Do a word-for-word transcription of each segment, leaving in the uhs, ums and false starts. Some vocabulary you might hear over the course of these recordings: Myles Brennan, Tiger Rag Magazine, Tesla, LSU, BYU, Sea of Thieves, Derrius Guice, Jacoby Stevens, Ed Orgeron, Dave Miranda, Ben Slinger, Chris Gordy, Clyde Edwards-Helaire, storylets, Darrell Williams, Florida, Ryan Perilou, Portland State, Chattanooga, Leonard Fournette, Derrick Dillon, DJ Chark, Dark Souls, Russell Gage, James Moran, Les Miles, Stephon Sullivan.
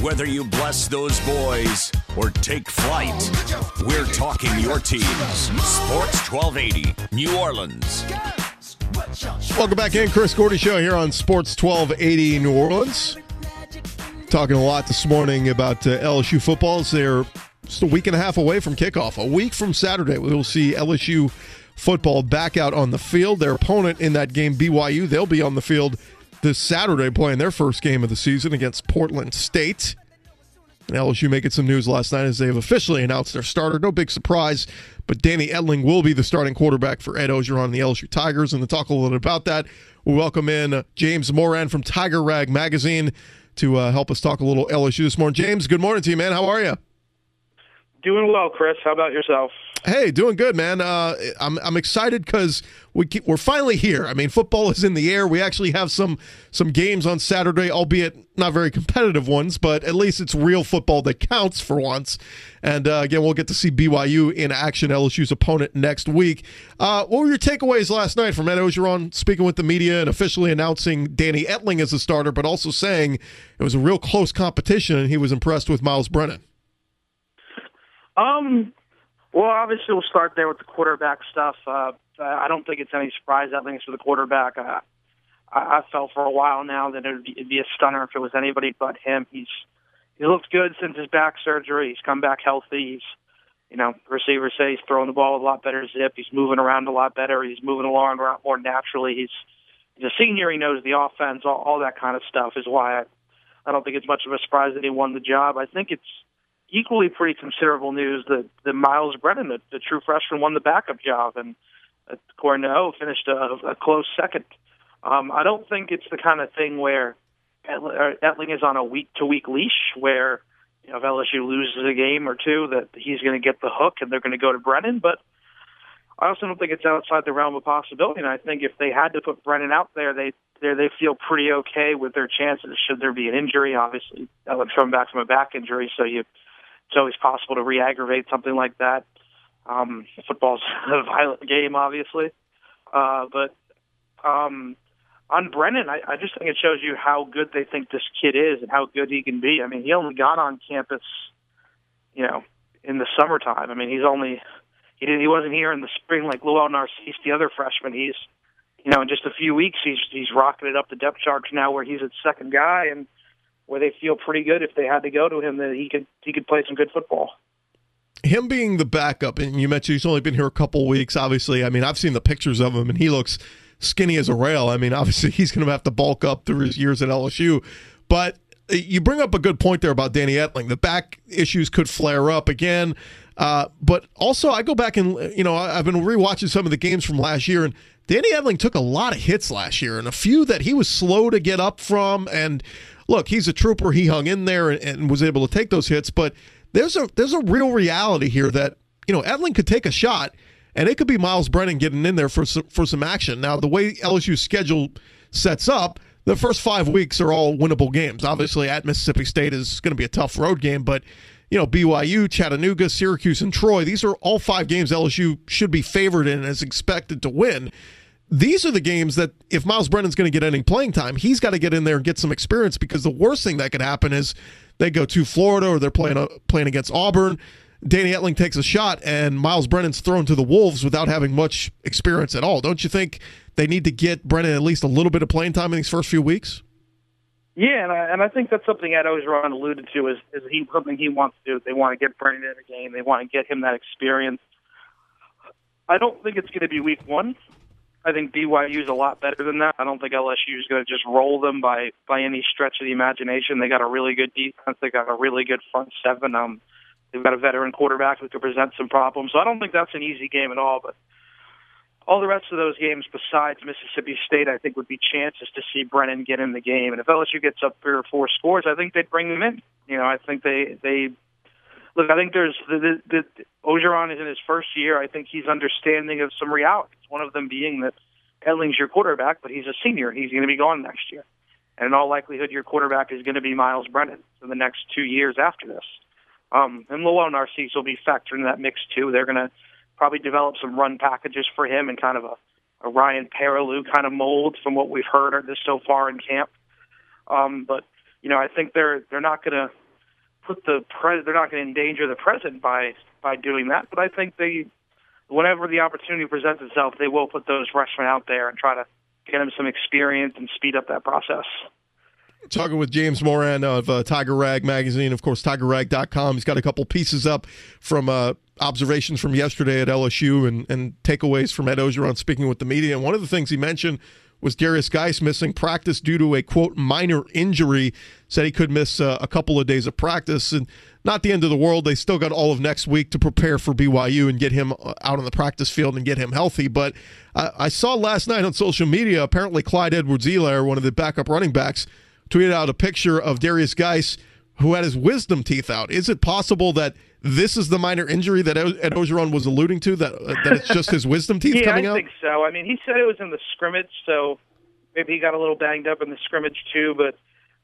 Whether you bless those boys or take flight, we're talking your teams. Sports twelve eighty, New Orleans. Welcome back in. Chris Gordy Show here on Sports twelve eighty, New Orleans. Talking a lot this morning about uh, L S U football. They're just a week and a half away from kickoff. A week from Saturday, we will see L S U football back out on the field. Their opponent in that game, B Y U, they'll be on the field this Saturday playing their first game of the season against Portland State. And L S U making some news last night as they have officially announced their starter. No big surprise, but Danny Etling will be the starting quarterback for Ed Orgeron and the L S U Tigers. And to talk a little bit about that, we welcome in James Moran from Tiger Rag Magazine to uh, help us talk a little L S U this morning. James, good morning to you, man. How are you? Doing well, Chris. How about yourself? Hey, doing good, man. Uh, I'm I'm excited because we keep, we're finally here. I mean, football is in the air. We actually have some some games on Saturday, albeit not very competitive ones, but at least it's real football that counts for once. And uh, again, we'll get to see B Y U in action, L S U's opponent, next week. Uh, what were your takeaways last night from Ed Orgeron speaking with the media and officially announcing Danny Etling as a starter, but also saying it was a real close competition and he was impressed with Myles Brennan? Um. Well, obviously, we'll start there with the quarterback stuff. Uh, I don't think it's any surprise that links to the quarterback. Uh, I, I felt for a while now that it would be, it'd be a stunner if it was anybody but him. He's he looked good since his back surgery. He's come back healthy. He's, you know, receivers say he's throwing the ball a lot better zip. He's moving around a lot better. He's moving along around more naturally. He's, he's a senior. He knows the offense. All, all that kind of stuff is why I, I don't think it's much of a surprise that he won the job. I think it's equally pretty considerable news that, that Myles Brennan, the, the true freshman, won the backup job, and according to O, finished a, a close second. Um, I don't think it's the kind of thing where Etling is on a week-to-week leash where, you know, if L S U loses a game or two, that he's going to get the hook and they're going to go to Brennan. But I also don't think it's outside the realm of possibility, and I think if they had to put Brennan out there, they they, they feel pretty okay with their chances should there be an injury. Obviously, Etling coming back from a back injury, so you... it's always possible to re-aggravate something like that. Um, football's a violent game, obviously. Uh, but um, on Brennan, I, I just think it shows you how good they think this kid is and how good he can be. I mean, he only got on campus, you know, in the summertime. I mean, he's only he didn't he wasn't here in the spring like Lowell Narcisse, the other freshman. He's, you know, in just a few weeks, he's he's rocketed up the depth charts now where he's a second guy and where they feel pretty good if they had to go to him that he could he could play some good football. Him being the backup, and you mentioned he's only been here a couple weeks, obviously. I mean, I've seen the pictures of him, and he looks skinny as a rail. I mean, obviously, he's going to have to bulk up through his years at L S U. But you bring up a good point there about Danny Etling. The back issues could flare up again. Uh, but also, I go back and, you know, I've been rewatching some of the games from last year, and Danny Etling took a lot of hits last year, and a few that he was slow to get up from, and look, he's a trooper. He hung in there and, and was able to take those hits, but there's a there's a real reality here that, you know, Etling could take a shot, and it could be Myles Brennan getting in there for some, for some action. Now, the way L S U's schedule sets up, the first five weeks are all winnable games. Obviously, at Mississippi State is going to be a tough road game, but, you know, B Y U, Chattanooga, Syracuse, and Troy, these are all five games L S U should be favored in and is expected to win. These are the games that if Myles Brennan's going to get any playing time, he's got to get in there and get some experience because the worst thing that could happen is they go to Florida or they're playing a, playing against Auburn. Danny Etling takes a shot and Myles Brennan's thrown to the wolves without having much experience at all. Don't you think they need to get Brennan at least a little bit of playing time in these first few weeks? Yeah, and I, and I think that's something Ed Orgeron alluded to is, is he something he wants to do. They want to get Brennan in a game. They want to get him that experience. I don't think it's going to be week one. I think B Y U is a lot better than that. I don't think L S U is going to just roll them by, by any stretch of the imagination. They got a really good defense. They got a really good front seven. Um, they've got a veteran quarterback who could present some problems. So I don't think that's an easy game at all. But all the rest of those games besides Mississippi State, I think, would be chances to see Brennan get in the game. And if L S U gets up three or four scores, I think they'd bring them in. You know, I think they they. Look, I think there's the, the, the Orgeron is in his first year. I think he's understanding of some realities. One of them being that Etling's your quarterback, but he's a senior. He's going to be gone next year, and in all likelihood, your quarterback is going to be Myles Brennan for the next two years after this. Um, and Lowell Narcisse will be factored in that mix too. They're going to probably develop some run packages for him and kind of a, a Ryan Perilou kind of mold from what we've heard of this so far in camp. Um, but you know, I think they're they're not going to. put the pre- they're not going to endanger the present by by doing that. But I think they, whenever the opportunity presents itself, they will put those freshmen out there and try to get them some experience and speed up that process. Talking with James Moran of uh, Tiger Rag Magazine, of course, tiger rag dot com. He's got a couple pieces up from uh, observations from yesterday at L S U and, and takeaways from Ed Orgeron speaking with the media. And one of the things he mentioned was Derrius Guice missing practice due to a, quote, minor injury. Said he could miss uh, a couple of days of practice. And not the end of the world. They still got all of next week to prepare for B Y U and get him out on the practice field and get him healthy. But I, I saw last night on social media, apparently Clyde Edwards-Helaire, one of the backup running backs, tweeted out a picture of Derrius Guice who had his wisdom teeth out. Is it possible that this is the minor injury that Ed Orgeron was alluding to, that that it's just his wisdom teeth yeah, coming I out? Yeah, I think so. I mean, he said it was in the scrimmage, so maybe he got a little banged up in the scrimmage too, but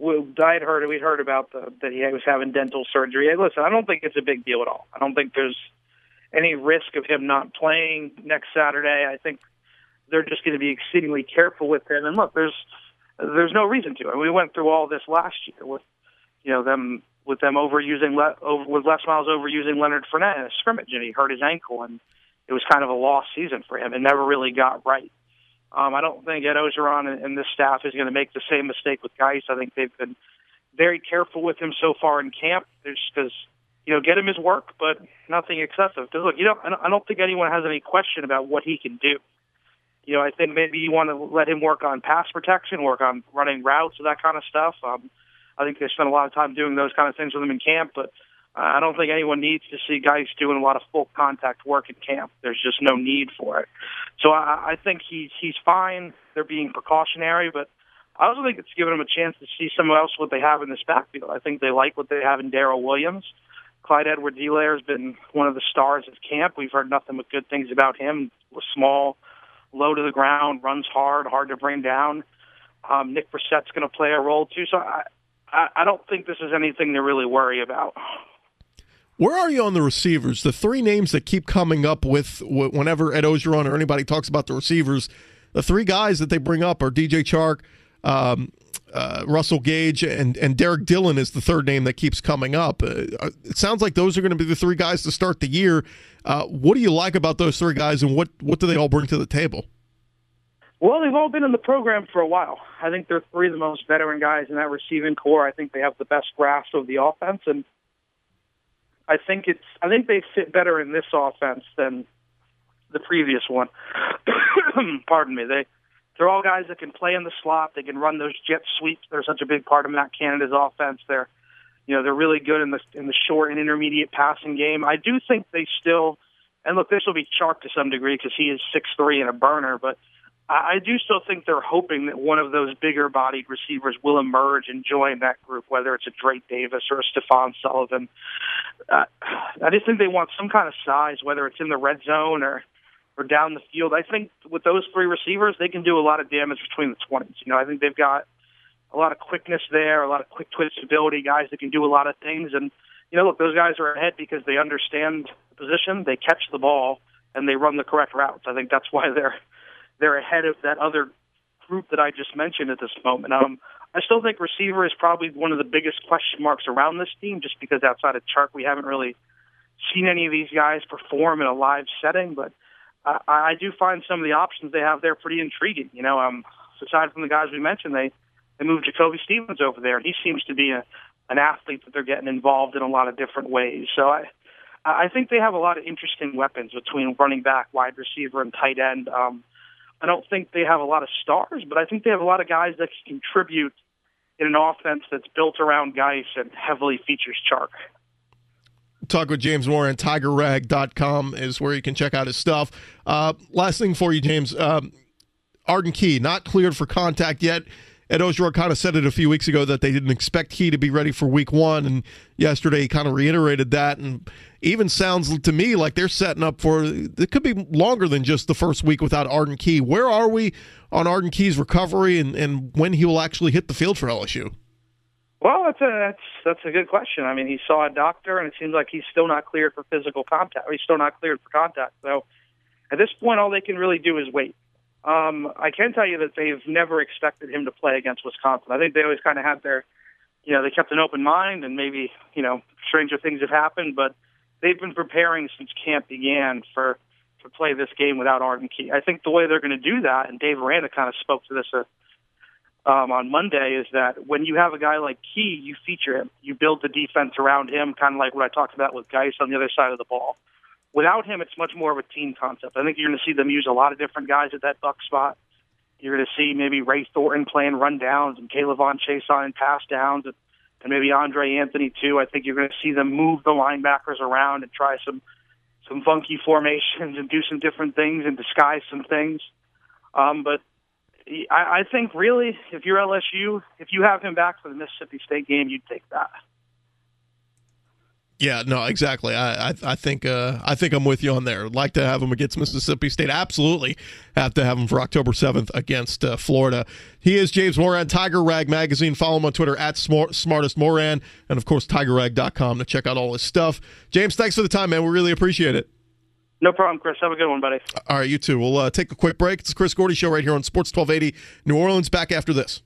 I had heard, we'd heard about the, that he was having dental surgery. Hey, listen, I don't think it's a big deal at all. I don't think there's any risk of him not playing next Saturday. I think they're just going to be exceedingly careful with him. And look, there's There's no reason to. I mean, we went through all this last year with, you know, them with them overusing Le, over, with Les Miles overusing Leonard Fournette in a scrimmage, and he hurt his ankle, and it was kind of a lost season for him. It never really got right. Um, I don't think Ed Orgeron and, and this staff is going to make the same mistake with Guice. I think they've been very careful with him so far in camp, just because, you know, get him his work, but nothing excessive. Because look, you know, I don't think anyone has any question about what he can do. You know, I think maybe you want to let him work on pass protection, work on running routes, that kind of stuff. Um, I think they spent a lot of time doing those kind of things with him in camp, but uh, I don't think anyone needs to see guys doing a lot of full contact work in camp. There's just no need for it. So I, I think he, he's fine. They're being precautionary, but I also think it's given him a chance to see some else what they have in this backfield. I think they like what they have in Darrell Williams. Clyde Edwards-Helaire has been one of the stars of camp. We've heard nothing but good things about him. Was small, low to the ground, runs hard, hard to bring down. Um, Nick Brissett's going to play a role too, so I, I, I don't think this is anything to really worry about. Where are you on the receivers? The three names that keep coming up with whenever Ed Orgeron or anybody talks about the receivers, the three guys that they bring up are D J Chark, um, uh, Russell Gage, and, and Derrick Dillon is the third name that keeps coming up. Uh, it sounds like those are going to be the three guys to start the year. Uh, what do you like about those three guys, and what, what do they all bring to the table? Well, they've all been in the program for a while. I think they're three of the most veteran guys in that receiving core. I think they have the best grasp of the offense, and I think it's I think they fit better in this offense than the previous one. Pardon me. They they're all guys that can play in the slot. They can run those jet sweeps. They're such a big part of Matt Canada's offense. They're You know, they're really good in the in the short and intermediate passing game. I do think they still, and look, this will be Chark to some degree because he is six three and a burner, but I, I do still think they're hoping that one of those bigger-bodied receivers will emerge and join that group, whether it's a Drake Davis or a Stephon Sullivan. Uh, I just think they want some kind of size, whether it's in the red zone or, or down the field. I think with those three receivers, they can do a lot of damage between the twenties. You know, I think they've got a lot of quickness there, a lot of quick twitch ability, guys that can do a lot of things. And, you know, look, those guys are ahead because they understand the position, they catch the ball, and they run the correct routes. I think that's why they're they're ahead of that other group that I just mentioned at this moment. Um, I still think receiver is probably one of the biggest question marks around this team just because outside of Chark, we haven't really seen any of these guys perform in a live setting. But I, I do find some of the options they have there pretty intriguing. You know, um, aside from the guys we mentioned, they – They moved Jacoby Stevens over there, and he seems to be a, an athlete that they're getting involved in a lot of different ways. So I I think they have a lot of interesting weapons between running back, wide receiver, and tight end. Um, I don't think they have a lot of stars, but I think they have a lot of guys that can contribute in an offense that's built around Guice and heavily features Chark. Talk with James Moran. tiger rag dot com is where you can check out his stuff. Uh, last thing for you, James. Um, Arden Key, not cleared for contact yet. Ed Orgeron kind of said it a few weeks ago that they didn't expect Key to be ready for week one, and yesterday he kind of reiterated that, and even sounds to me like they're setting up for it could be longer than just the first week without Arden Key. Where are we on Arden Key's recovery and, and when he will actually hit the field for L S U? Well, that's a, that's that's a good question. I mean, he saw a doctor, and it seems like he's still not cleared for physical contact. He's still not cleared for contact. So at this point, all they can really do is wait. Um, I can tell you that they've never expected him to play against Wisconsin. I think they always kind of had their, you know, they kept an open mind, and maybe, you know, stranger things have happened, but they've been preparing since camp began for to play this game without Arden Key. I think the way they're going to do that, and Dave Miranda kind of spoke to this uh, um, on Monday, is that when you have a guy like Key, you feature him. You build the defense around him, kind of like what I talked about with Guice on the other side of the ball. Without him, it's much more of a team concept. I think you're going to see them use a lot of different guys at that buck spot. You're going to see maybe Ray Thornton playing run downs and K'Lavon Chaisson in pass downs, and, and maybe Andre Anthony too. I think you're going to see them move the linebackers around and try some some funky formations and do some different things and disguise some things. Um, but I, I think really, if you're L S U, if you have him back for the Mississippi State game, you'd take that. Yeah, no, exactly. I I, I think uh, I think I'm with you on there. I'd like to have him against Mississippi State. Absolutely have to have him for October seventh against uh, Florida. He is James Moran, Tiger Rag Magazine. Follow him on Twitter at smart, smartest moran, and, of course, tiger rag dot com to check out all his stuff. James, thanks for the time, man. We really appreciate it. No problem, Chris. Have a good one, buddy. All right, you too. We'll uh, take a quick break. It's the Chris Gordy Show right here on Sports twelve eighty New Orleans. Back after this.